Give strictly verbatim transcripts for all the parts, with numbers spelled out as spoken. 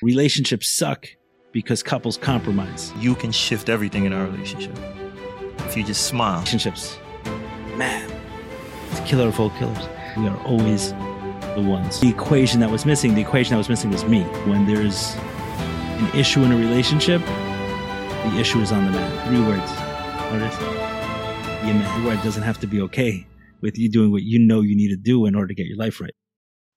Relationships suck because couples compromise. You can shift everything in our relationship if you just smile. Relationships, man, it's a killer of all killers. We are always the ones. The equation that was missing, the equation that was missing was me. When there's an issue in a relationship, the issue is on the man. Three words. Notice? The man. The word doesn't have to be okay with you doing what you know you need to do in order to get your life right.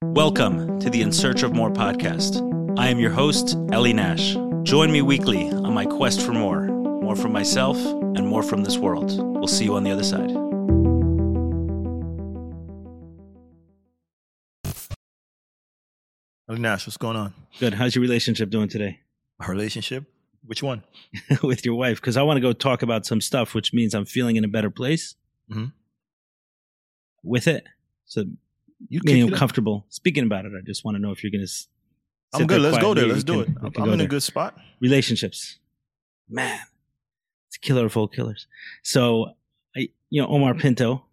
Welcome to the In Search of More podcast. I am your host, Eli Nash. Join me weekly on my quest for more. More from myself and more from this world. We'll see you on the other side. Eli Nash, what's going on? Good. How's your relationship doing today? My relationship? Which one? With your wife. Because I want to go talk about some stuff, which means I'm feeling in a better place. Mm-hmm. With it. So you getting uncomfortable. Speaking about it, I just want to know if you're going to... I'm good. Let's go there. Let's do it. I'm in a good spot. Relationships. Man, it's a killer of all killers. So, I, you know, Omar Pinto.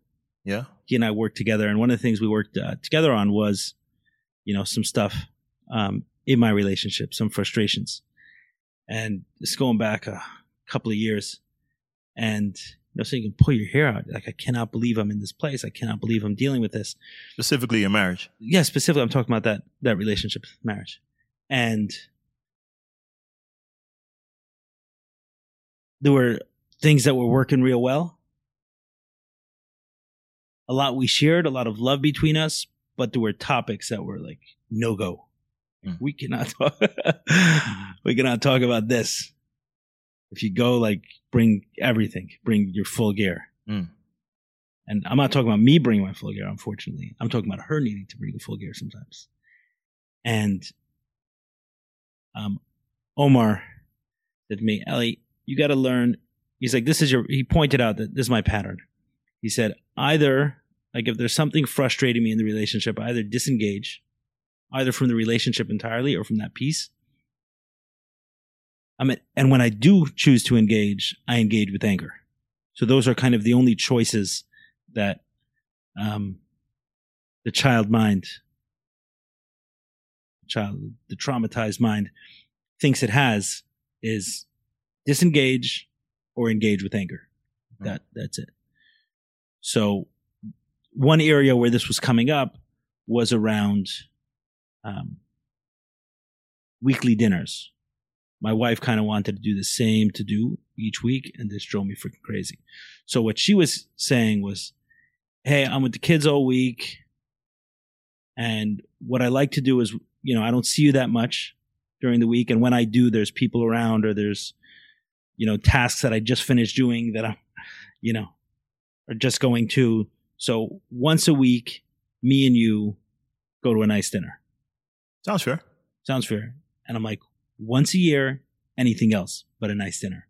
Yeah. He and I worked together. And one of the things we worked uh, together on was, you know, some stuff um, in my relationship, some frustrations. And it's going back a couple of years. And, you know, so you can pull your hair out. Like, I cannot believe I'm in this place. I cannot believe I'm dealing with this. Specifically your marriage. Yeah, specifically. I'm talking about that, that relationship, marriage. And there were things that were working real well. A lot we shared, a lot of love between us, but there were topics that were like, no go. Mm. We cannot talk. We cannot talk about this. If you go, like, bring everything, bring your full gear. Mm. And I'm not talking about me bringing my full gear, unfortunately. I'm talking about her needing to bring the full gear sometimes. And Um, Omar said to me, Ellie, you got to learn. He's like, this is your, he pointed out that this is my pattern. He said, either, like, if there's something frustrating me in the relationship, I either disengage, either from the relationship entirely or from that piece. I mean, and when I do choose to engage, I engage with anger. So those are kind of the only choices that um, the child mind child, the traumatized mind thinks it has, is disengage or engage with anger. Mm-hmm. That that's it. So one area where this was coming up was around um, weekly dinners. My wife kind of wanted to do the same to do each week, and this drove me freaking crazy. So what she was saying was, hey, I'm with the kids all week, and what I like to do is, you know, I don't see you that much during the week. And when I do, there's people around or there's, you know, tasks that I just finished doing that I'm, you know, are just going to. So once a week, me and you go to a nice dinner. Sounds fair. Sounds fair. And I'm like, once a year, anything else but a nice dinner.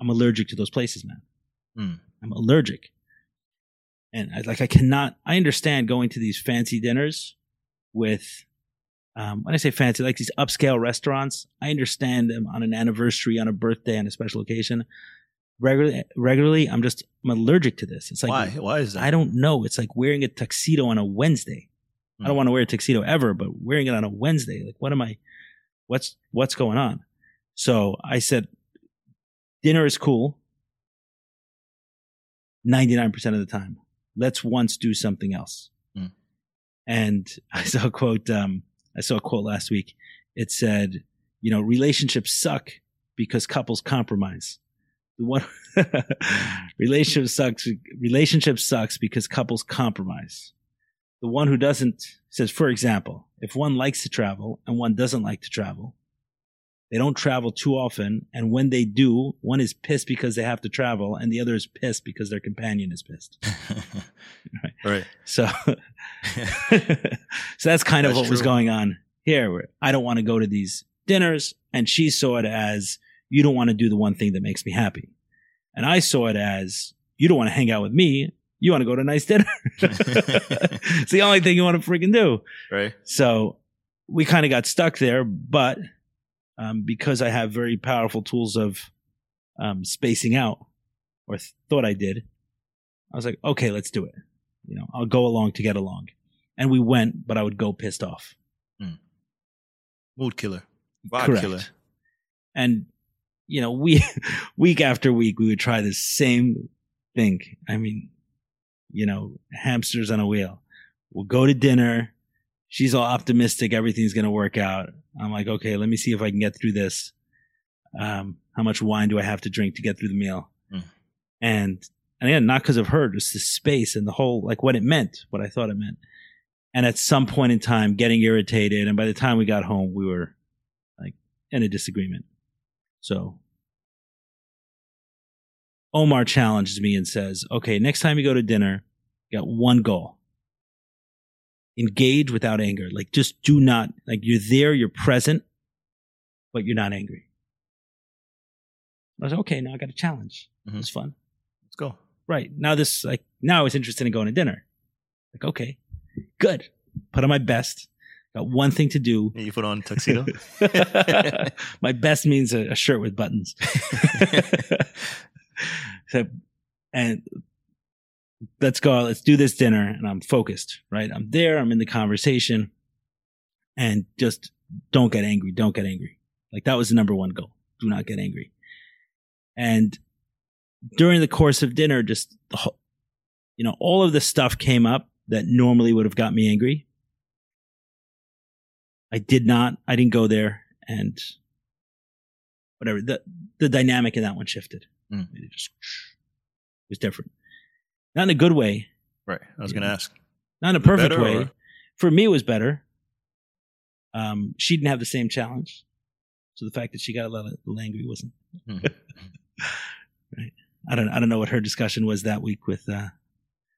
I'm allergic to those places, man. Mm. I'm allergic. And I, like, I cannot, I understand going to these fancy dinners with... Um, when I say fancy, like these upscale restaurants, I understand them on an anniversary, on a birthday, on a special occasion. Regularly, regularly, I'm just I'm allergic to this. It's like, why? Why is that? I don't know. It's like wearing a tuxedo on a Wednesday. Mm. I don't want to wear a tuxedo ever, but wearing it on a Wednesday, like, what am I? What's what's going on? So I said, dinner is cool. ninety-nine percent of the time, let's once do something else. Mm. And I saw a quote. Um, I saw a quote last week. It said, you know, relationships suck because couples compromise. The one relationship sucks. Relationship sucks because couples compromise. The one who doesn't says, for example, if one likes to travel and one doesn't like to travel, they don't travel too often. And when they do, one is pissed because they have to travel and the other is pissed because their companion is pissed. Right. Right. So, so that's kind that's of what true. was going on here. Where I don't want to go to these dinners. And she saw it as, you don't want to do the one thing that makes me happy. And I saw it as, you don't want to hang out with me. You want to go to a nice dinner. It's the only thing you want to freaking do. Right. So we kind of got stuck there, but Um, because I have very powerful tools of um, spacing out, or th- thought I did, I was like, okay, let's do it. You know, I'll go along to get along. And we went, but I would go pissed off. Mm. Mood killer. vibe Correct. Killer. And you know, we week after week we would try the same thing. I mean, you know, hamsters on a wheel. We'll go to dinner. She's all optimistic. Everything's going to work out. I'm like, okay, let me see if I can get through this. Um, how much wine do I have to drink to get through the meal? Mm. And, and again, not because of her, just the space and the whole, like what it meant, what I thought it meant. And at some point in time, getting irritated. And by the time we got home, we were like in a disagreement. So Omar challenges me and says, okay, next time you go to dinner, you got one goal. Engage without anger. Like, just do not, like, you're there, you're present, but you're not angry. I was like, okay, now I got a challenge. Mm-hmm. It's fun. Let's go. Right. Now this, like, now I was interested in going to dinner. Like, okay, good. Put on my best. Got one thing to do. You put on a tuxedo? My best means a, a shirt with buttons. So, and let's go, let's do this dinner. And I'm focused, right? I'm there. I'm in the conversation and just don't get angry. Don't get angry. Like, that was the number one goal. Do not get angry. And during the course of dinner, just, the whole, you know, all of the stuff came up that normally would have got me angry. I did not, I didn't go there, and whatever, the, the dynamic in that one shifted. Mm. It just, it was different. Not in a good way. Right. I was going to ask. Not in a perfect way. Or? For me, it was better. Um, she didn't have the same challenge. So the fact that she got a little angry wasn't. Mm-hmm. Right. I don't, I don't know what her discussion was that week with uh,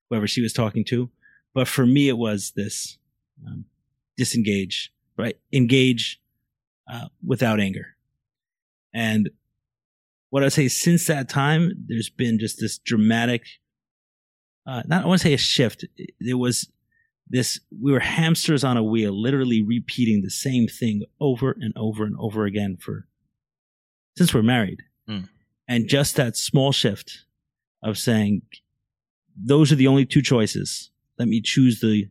whoever she was talking to. But for me, it was this um, disengage, right? Engage uh, without anger. And what I'd say, since that time, there's been just this dramatic, uh, not, I want to say a shift. There was this, we were hamsters on a wheel, literally repeating the same thing over and over and over again for, since we're married. Mm. And just that small shift of saying, those are the only two choices. Let me choose the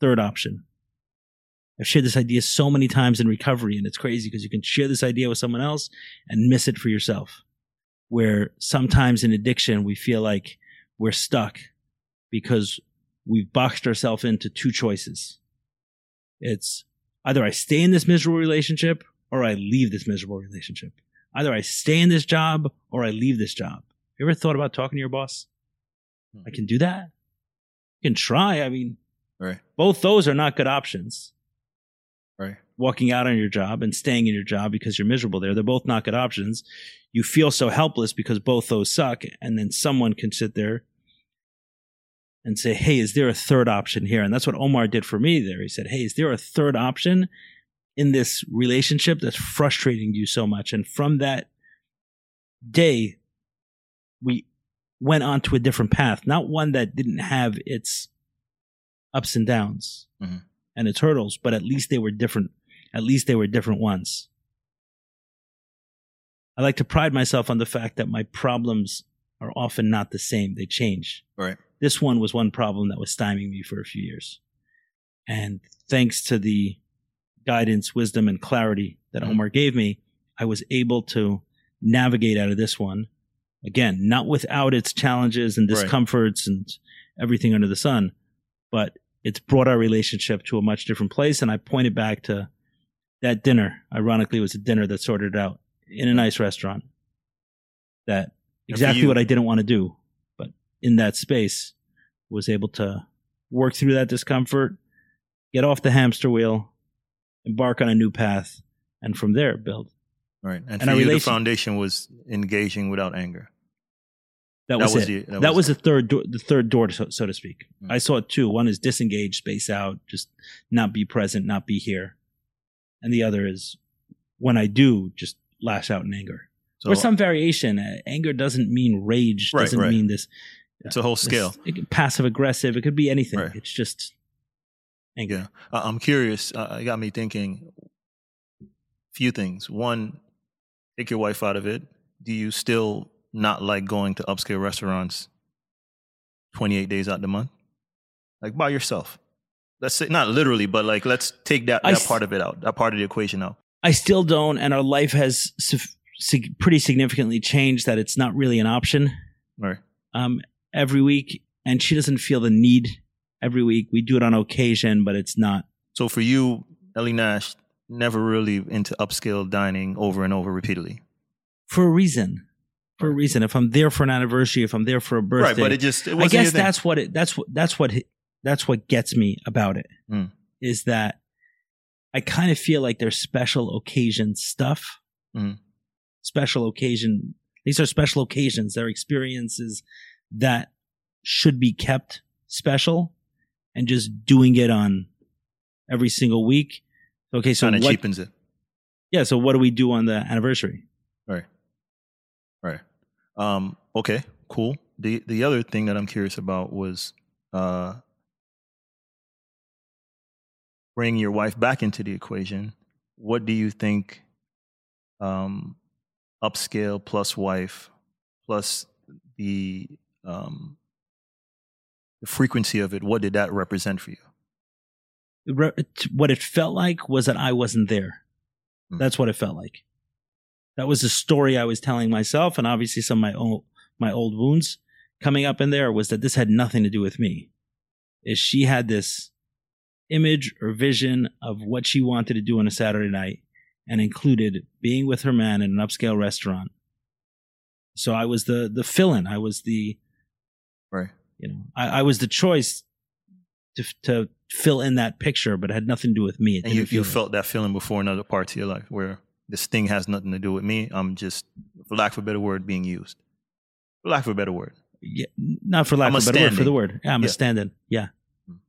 third option. I've shared this idea so many times in recovery, and it's crazy because you can share this idea with someone else and miss it for yourself. Where sometimes in addiction, we feel like we're stuck because we've boxed ourselves into two choices. It's either I stay in this miserable relationship or I leave this miserable relationship. Either I stay in this job or I leave this job. You ever thought about talking to your boss? I can do that. You can try. I mean, right. Both those are not good options. Right. Walking out on your job and staying in your job because you're miserable there. They're both not good options. You feel so helpless because both those suck. And then someone can sit there and say, hey, is there a third option here? And that's what Omar did for me there. He said, hey, is there a third option in this relationship that's frustrating you so much? And from that day, we went on to a different path, not one that didn't have its ups and downs. Mm-hmm. And its hurdles, but at least they were different. At least they were different ones. I like to pride myself on the fact that my problems are often not the same. They change. Right. This one was one problem that was stymieing me for a few years. And thanks to the guidance, wisdom, and clarity that mm-hmm. Omar gave me, I was able to navigate out of this one. Again, not without its challenges and discomforts right. and everything under the sun, but it's brought our relationship to a much different place. And I pointed back to that dinner. Ironically, it was a dinner that sorted it out in a nice restaurant. That exactly what I didn't want to do, but in that space was able to work through that discomfort, get off the hamster wheel, embark on a new path. And from there build. Right. And, and for you, relation- the foundation was engaging without anger. That was, that was it. The, that, that was, was the third door, the third door, so, so to speak. Mm. I saw two. One is disengage, space out, just not be present, not be here. And the other is when I do, just lash out in anger. So, or some variation. Uh, anger doesn't mean rage. Right, doesn't right. mean this. Uh, it's a whole scale. This, it, passive aggressive. It could be anything. Right. It's just anger. Yeah. Uh, I'm curious. Uh, it got me thinking a few things. One, take your wife out of it. Do you still not like going to upscale restaurants twenty-eight days out the month? Like by yourself. Let's say, not literally, but like, let's take that, that I, part of it out, that part of the equation out. I still don't, and our life has sig- pretty significantly changed that it's not really an option. Right. Um, every week, and she doesn't feel the need every week. We do it on occasion, but it's not. So for you, Eli Nash, never really into upscale dining over and over repeatedly? For a reason. For a reason. If I'm there for an anniversary, if I'm there for a birthday. Right, but it just, it wasn't I guess your thing. that's what it, that's what, that's what, that's what gets me about it, mm. is that I kind of feel like there's special occasion stuff, mm. special occasion. These are special occasions. They're experiences that should be kept special, and just doing it on every single week. Okay, so kind of cheapens it. Yeah, so what do we do on the anniversary? All right. All right. Um, okay, cool. The the other thing that I'm curious about was uh, bring your wife back into the equation. What do you think um, upscale plus wife plus the um, the frequency of it, what did that represent for you? What it felt like was that I wasn't there. Mm. That's what it felt like. That was the story I was telling myself, and obviously some of my old, my old wounds coming up in there was that this had nothing to do with me. Is she had this image or vision of what she wanted to do on a Saturday night, and included being with her man in an upscale restaurant. So I was the the fill-in. I was the right. You know, I, I was the choice to to. fill in that picture, but it had nothing to do with me. It and you, you felt that feeling before in other parts of your life where this thing has nothing to do with me. I'm just, for lack of a better word, being used. For lack of a better word. Yeah, not for lack I'm of a better word, for the word. Yeah, I'm yeah. a stand-in. Yeah.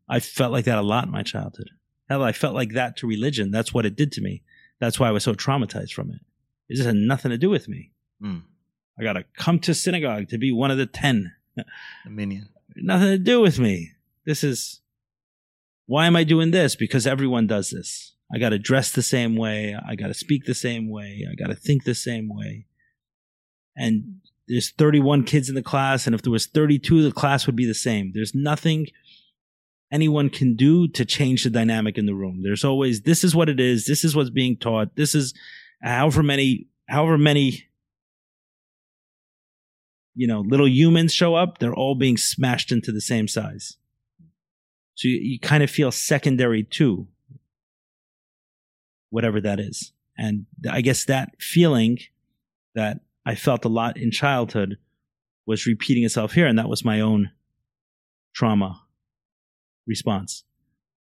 I felt like that a lot in my childhood. Hell, I felt like that to religion. That's what it did to me. That's why I was so traumatized from it. It just had nothing to do with me. Mm. I got to come to synagogue to be one of the ten. A minion. Nothing to do with me. This is... Why am I doing this? Because everyone does this. I got to dress the same way. I got to speak the same way. I got to think the same way. And there's thirty-one kids in the class. And if there was thirty-two, the class would be the same. There's nothing anyone can do to change the dynamic in the room. There's always, this is what it is. This is what's being taught. This is however many, however many, you know, little humans show up. They're all being smashed into the same size. So you, you kind of feel secondary to whatever that is. And I guess that feeling that I felt a lot in childhood was repeating itself here. And that was my own trauma response.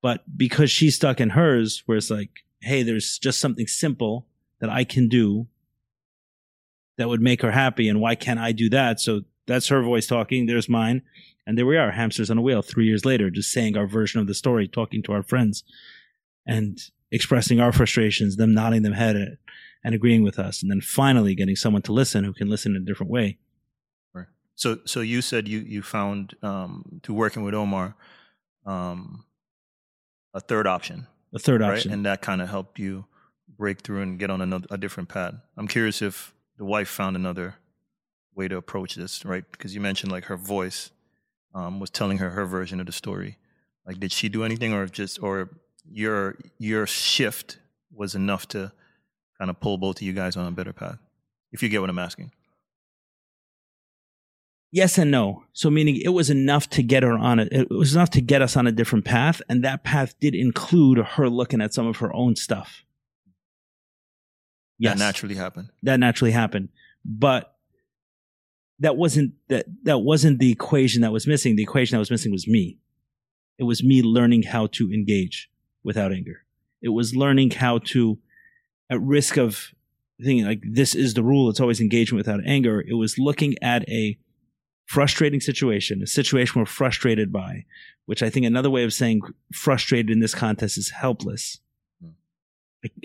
But because she's stuck in hers, where it's like, hey, there's just something simple that I can do that would make her happy. And why can't I do that? So that's her voice talking. There's mine. And there we are, hamsters on a wheel, three years later, just saying our version of the story, talking to our friends and expressing our frustrations, them nodding their head at, and agreeing with us. And then finally getting someone to listen who can listen in a different way. Right. So so you said you, you found, um, to working with Omar, um, a third option. A third option. Right? And that kind of helped you break through and get on another, a different path. I'm curious if the wife found another way to approach this, right? Because you mentioned like her voice. Um, was telling her her version of the story. Like, did she do anything, or just, or your your shift was enough to kind of pull both of you guys on a better path? If you get what I'm asking. Yes and no. So meaning it was enough to get her on it. It was enough to get us on a different path, and that path did include her looking at some of her own stuff. Yes, that naturally happened. That naturally happened, but. That wasn't that. That wasn't the equation that was missing. The equation that was missing was me. It was me learning how to engage without anger. It was learning how to, at risk of thinking like this is the rule, it's always engagement without anger. It was looking at a frustrating situation, a situation we're frustrated by, which I think another way of saying frustrated in this context is helpless. Hmm.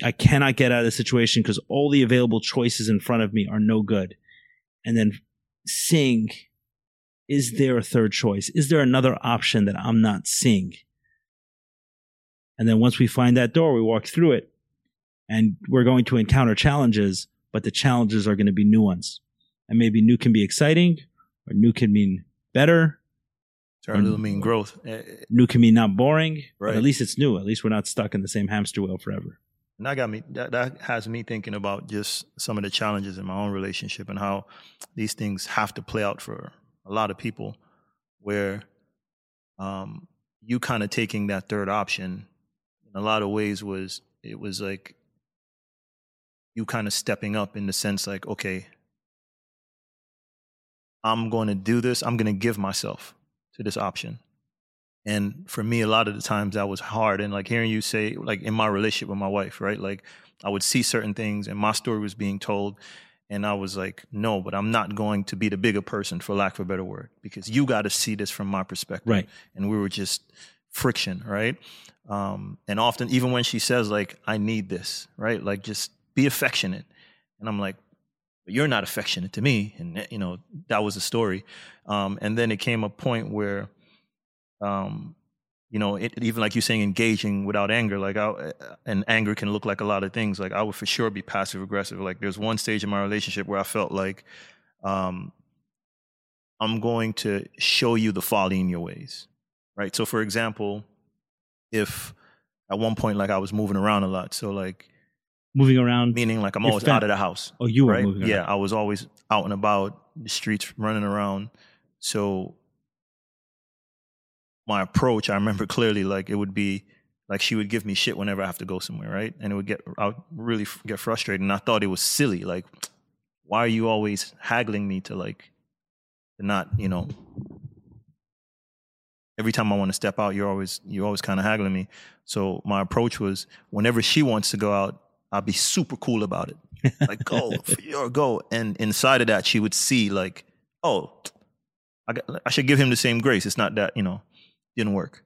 I, I cannot get out of the situation because all the available choices in front of me are no good, and then. Seeing, is there a third choice? Is there another option that I'm not seeing? And then once we find that door, we walk through it, and we're going to encounter challenges, but the challenges are going to be new ones. And maybe new can be exciting, or new can mean better. It'll mean growth. New can mean not boring, right. But at least it's new. At least we're not stuck in the same hamster wheel forever. And that got me, that, that has me thinking about just some of the challenges in my own relationship and how these things have to play out for a lot of people, where um, you kind of taking that third option in a lot of ways was, it was like you kind of stepping up in the sense like, okay, I'm going to do this. I'm going to give myself to this option. And for me, a lot of the times that was hard. And like hearing you say, like in my relationship with my wife, right? Like I would see certain things and my story was being told. And I was like, no, but I'm not going to be the bigger person, for lack of a better word, because you got to see this from my perspective. Right. And we were just friction, right? Um, and often, even when she says like, I need this, right? Like just be affectionate. And I'm like, but you're not affectionate to me. And you know, that was the story. Um, and then it came a point where Um, you know, it, even like you saying engaging without anger, like I, and anger can look like a lot of things. Like I would for sure be passive aggressive. Like there's one stage in my relationship where I felt like, um, I'm going to show you the folly in your ways. Right. So for example, if at one point, like I was moving around a lot. So like moving around, meaning like I'm always fat. Out of the house. Oh, you were right? Moving around. Yeah. I was always out and about the streets running around. So my approach, I remember clearly, like it would be like she would give me shit whenever I have to go somewhere, right? And it would get, I would really f- get frustrated. And I thought it was silly. Like, why are you always haggling me to like, to not, you know, every time I want to step out, you're always, you're always kind of haggling me. So my approach was whenever she wants to go out, I'll be super cool about it. Like, go, go. And inside of that, she would see like, oh, I, got, I should give him the same grace. It's not that, you know. Didn't work.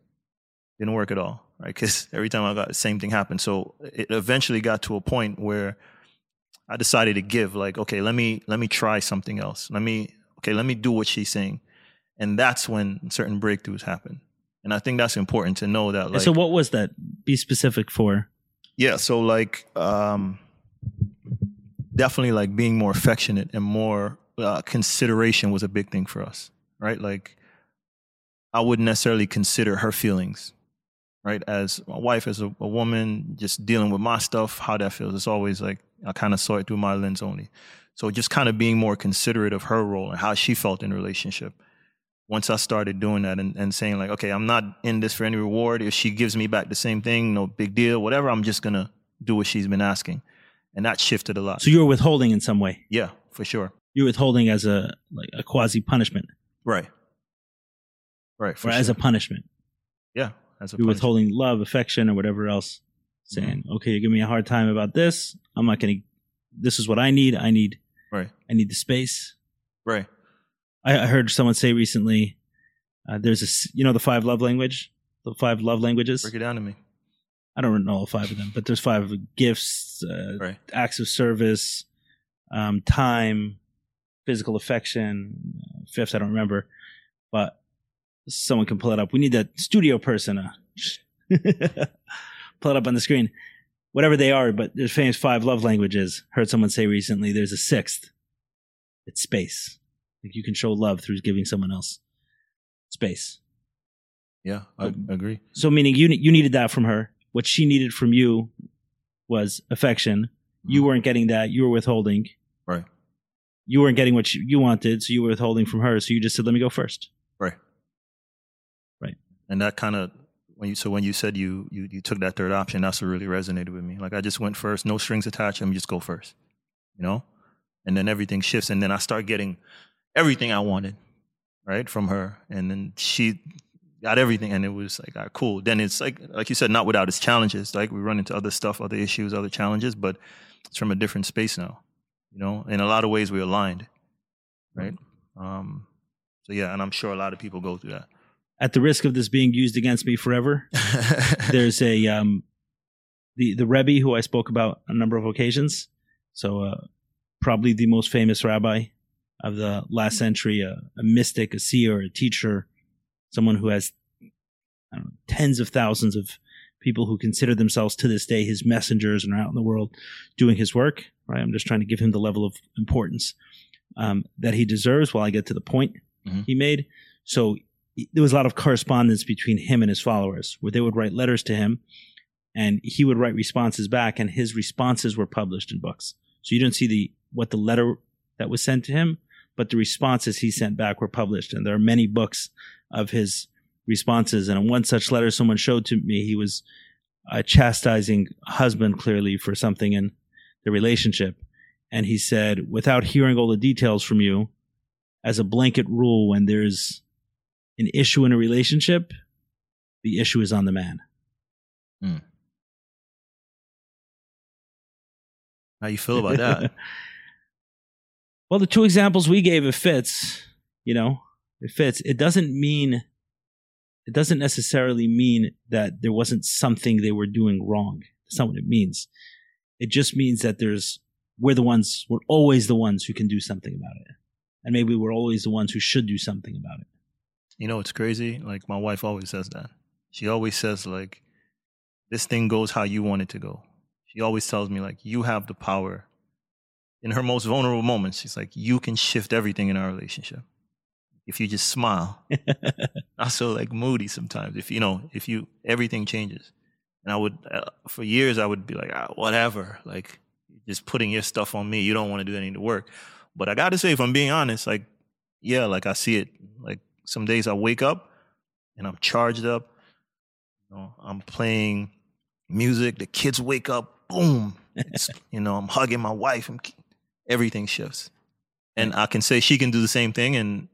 Didn't work at all, right? Because every time I got the same thing happened. So it eventually got to a point where I decided to give, like, okay, let me let me try something else. Let me, okay, let me do what she's saying. And that's when certain breakthroughs happen. And I think that's important to know that. Like, and so what was that? Be specific for. Yeah, so like um, definitely like being more affectionate and more uh, consideration was a big thing for us, right? Like, I wouldn't necessarily consider her feelings, right? As my wife, as a, a woman, just dealing with my stuff, how that feels. It's always like, I kind of saw it through my lens only. So just kind of being more considerate of her role and how she felt in the relationship. Once I started doing that and, and saying like, okay, I'm not in this for any reward. If she gives me back the same thing, no big deal, whatever, I'm just going to do what she's been asking. And that shifted a lot. So you were withholding in some way? Yeah, for sure. You were withholding as a, like a quasi punishment. Right. Right, for or sure. As a punishment. Yeah. As a you're punishment. Withholding love, affection, or whatever else, saying, mm-hmm. okay, you're giving me a hard time about this. I'm not going to, this is what I need. I need, right. I need the space. Right. I, I heard someone say recently, uh, there's a, you know, the five love language, the five love languages. Break it down to me. I don't know all five of them, but there's five gifts, uh, right. acts of service, um, time, physical affection, fifth, I don't remember, but someone can pull it up. We need that studio person. Uh, pull it up on the screen. Whatever they are, but there's famous five love languages. Heard someone say recently, there's a sixth. It's space. Like you can show love through giving someone else space. Yeah, I so, agree. So meaning you you needed that from her. What she needed from you was affection. Mm-hmm. You weren't getting that. You were withholding. Right. You weren't getting what you, you wanted, so you were withholding from her. So you just said, let me go first. Right. And that kind of, when you, so when you said you, you you took that third option, that's what really resonated with me. Like I just went first, no strings attached, let me just go first, you know? And then everything shifts and then I start getting everything I wanted, right, from her. And then she got everything and it was like, all right, cool. Then it's like, like you said, not without its challenges. Like we run into other stuff, other issues, other challenges, but it's from a different space now, you know? In a lot of ways we're aligned, right? Um, so yeah, and I'm sure a lot of people go through that. At the risk of this being used against me forever, there's a um, the the Rebbe who I spoke about on a number of occasions. So uh, probably the most famous rabbi of the last century, a, a mystic, a seer, a teacher, someone who has I don't know, tens of thousands of people who consider themselves to this day his messengers and are out in the world doing his work. Right? I'm just trying to give him the level of importance um, that he deserves. While I get to the point mm-hmm. he made, so. There was a lot of correspondence between him and his followers where they would write letters to him and he would write responses back, and his responses were published in books. So you don't see the what the letter that was sent to him, but the responses he sent back were published, and there are many books of his responses. And in one such letter someone showed to me, he was uh, chastising a husband clearly for something in the relationship, and he said, without hearing all the details from you, as a blanket rule, when there's an issue in a relationship, the issue is on the man. Mm. How you feel about that? Well, the two examples we gave, it fits, you know, it fits. It doesn't mean, it doesn't necessarily mean that there wasn't something they were doing wrong. That's not what it means. It just means that there's, we're the ones, we're always the ones who can do something about it. And maybe we're always the ones who should do something about it. You know, it's crazy. Like, my wife always says that. She always says, like, this thing goes how you want it to go. She always tells me, like, you have the power. In her most vulnerable moments, she's like, you can shift everything in our relationship. If you just smile. Not so, like, moody sometimes. If, you know, if you, everything changes. And I would, uh, for years, I would be like, ah, whatever. Like, just putting your stuff on me. You don't want to do any of the work. But I got to say, if I'm being honest, like, yeah, like, I see it. Like, some days I wake up and I'm charged up. You know, I'm playing music. The kids wake up. Boom. It's, you know, I'm hugging my wife. I'm, everything shifts. And I can say she can do the same thing, and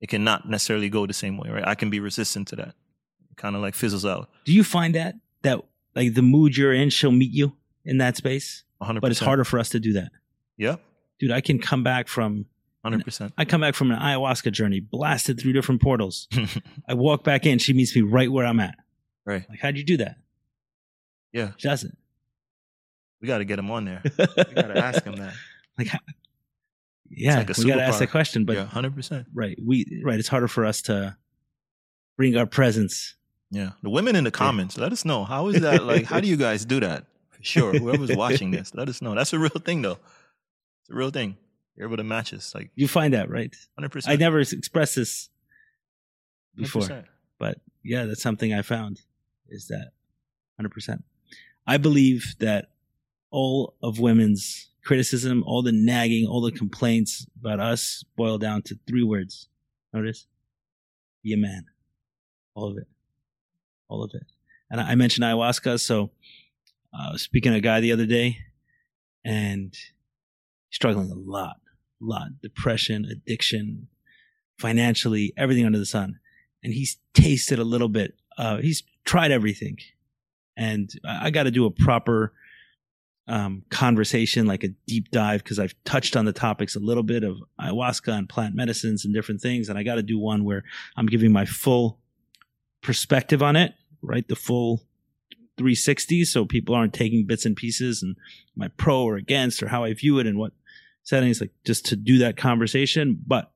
it cannot necessarily go the same way, right? I can be resistant to that. Kind of like fizzles out. Do you find that, that like the mood you're in, she'll meet you in that space? one hundred percent. But it's harder for us to do that. Yeah. Dude, I can come back from... one hundred percent. I come back from an ayahuasca journey, blasted through different portals. I walk back in, she meets me right where I'm at. Right. Like, how'd you do that? Yeah. She doesn't. We got to get him on there. We got to ask him that. Like, yeah, like we got to ask that question. But yeah, one hundred percent. Right. We, right. It's harder for us to bring our presence. Yeah. The women in the comments, yeah. Let us know. How is that? Like, how do you guys do that? For sure. Whoever's watching this, let us know. That's a real thing, though. It's a real thing. You're able to match us. Like, you find that, right? one hundred percent. I never expressed this before. one hundred percent. But yeah, that's something I found, is that one hundred percent. I believe that all of women's criticism, all the nagging, all the complaints about us boil down to three words. Notice? Be a man. All of it. All of it. And I mentioned ayahuasca, so I was speaking to a guy the other day, and struggling a lot, a lot. Depression, addiction, financially, everything under the sun. And he's tasted a little bit. Uh, he's tried everything. And I got to do a proper um, conversation, like a deep dive, because I've touched on the topics a little bit of ayahuasca and plant medicines and different things. And I got to do one where I'm giving my full perspective on it, right? The full three sixty, so people aren't taking bits and pieces and my pro or against or how I view it and what settings, like, just to do that conversation. But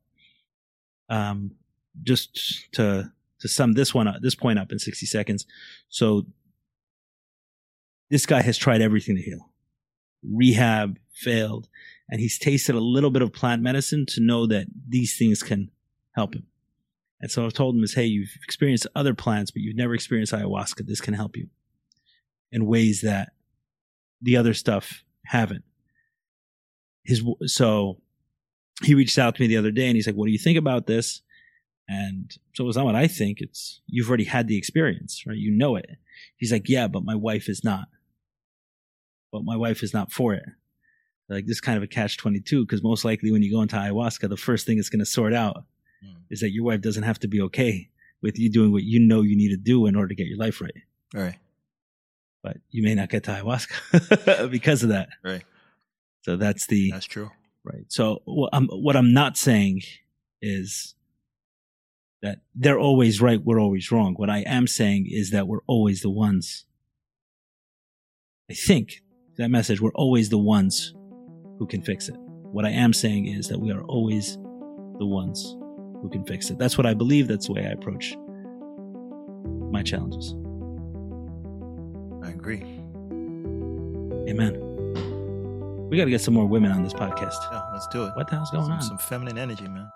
um, just to to sum this one up, this point up in sixty seconds. So this guy has tried everything to heal. Rehab failed, and he's tasted a little bit of plant medicine to know that these things can help him. And so I've told him is, hey, you've experienced other plants, but you've never experienced ayahuasca. This can help you in ways that the other stuff haven't. His, so he reached out to me the other day, and he's like, what do you think about this? And so it's not what I think. It's, you've already had the experience, right? You know it. He's like, yeah, but my wife is not. But my wife is not for it. Like, this is kind of a catch twenty-two, because most likely when you go into ayahuasca, the first thing it's going to sort out mm. is that your wife doesn't have to be okay with you doing what you know you need to do in order to get your life right. All right. But you may not get to ayahuasca because of that. Right. So that's the... That's true. Right. So what I'm, what I'm not saying is that they're always right, we're always wrong. What I am saying is that we're always the ones... I think that message, we're always the ones who can fix it. What I am saying is that we are always the ones who can fix it. That's what I believe. That's the way I approach my challenges. I agree. Amen. We got to get some more women on this podcast. Yeah, let's do it. What the hell's going some, on? Some feminine energy, man.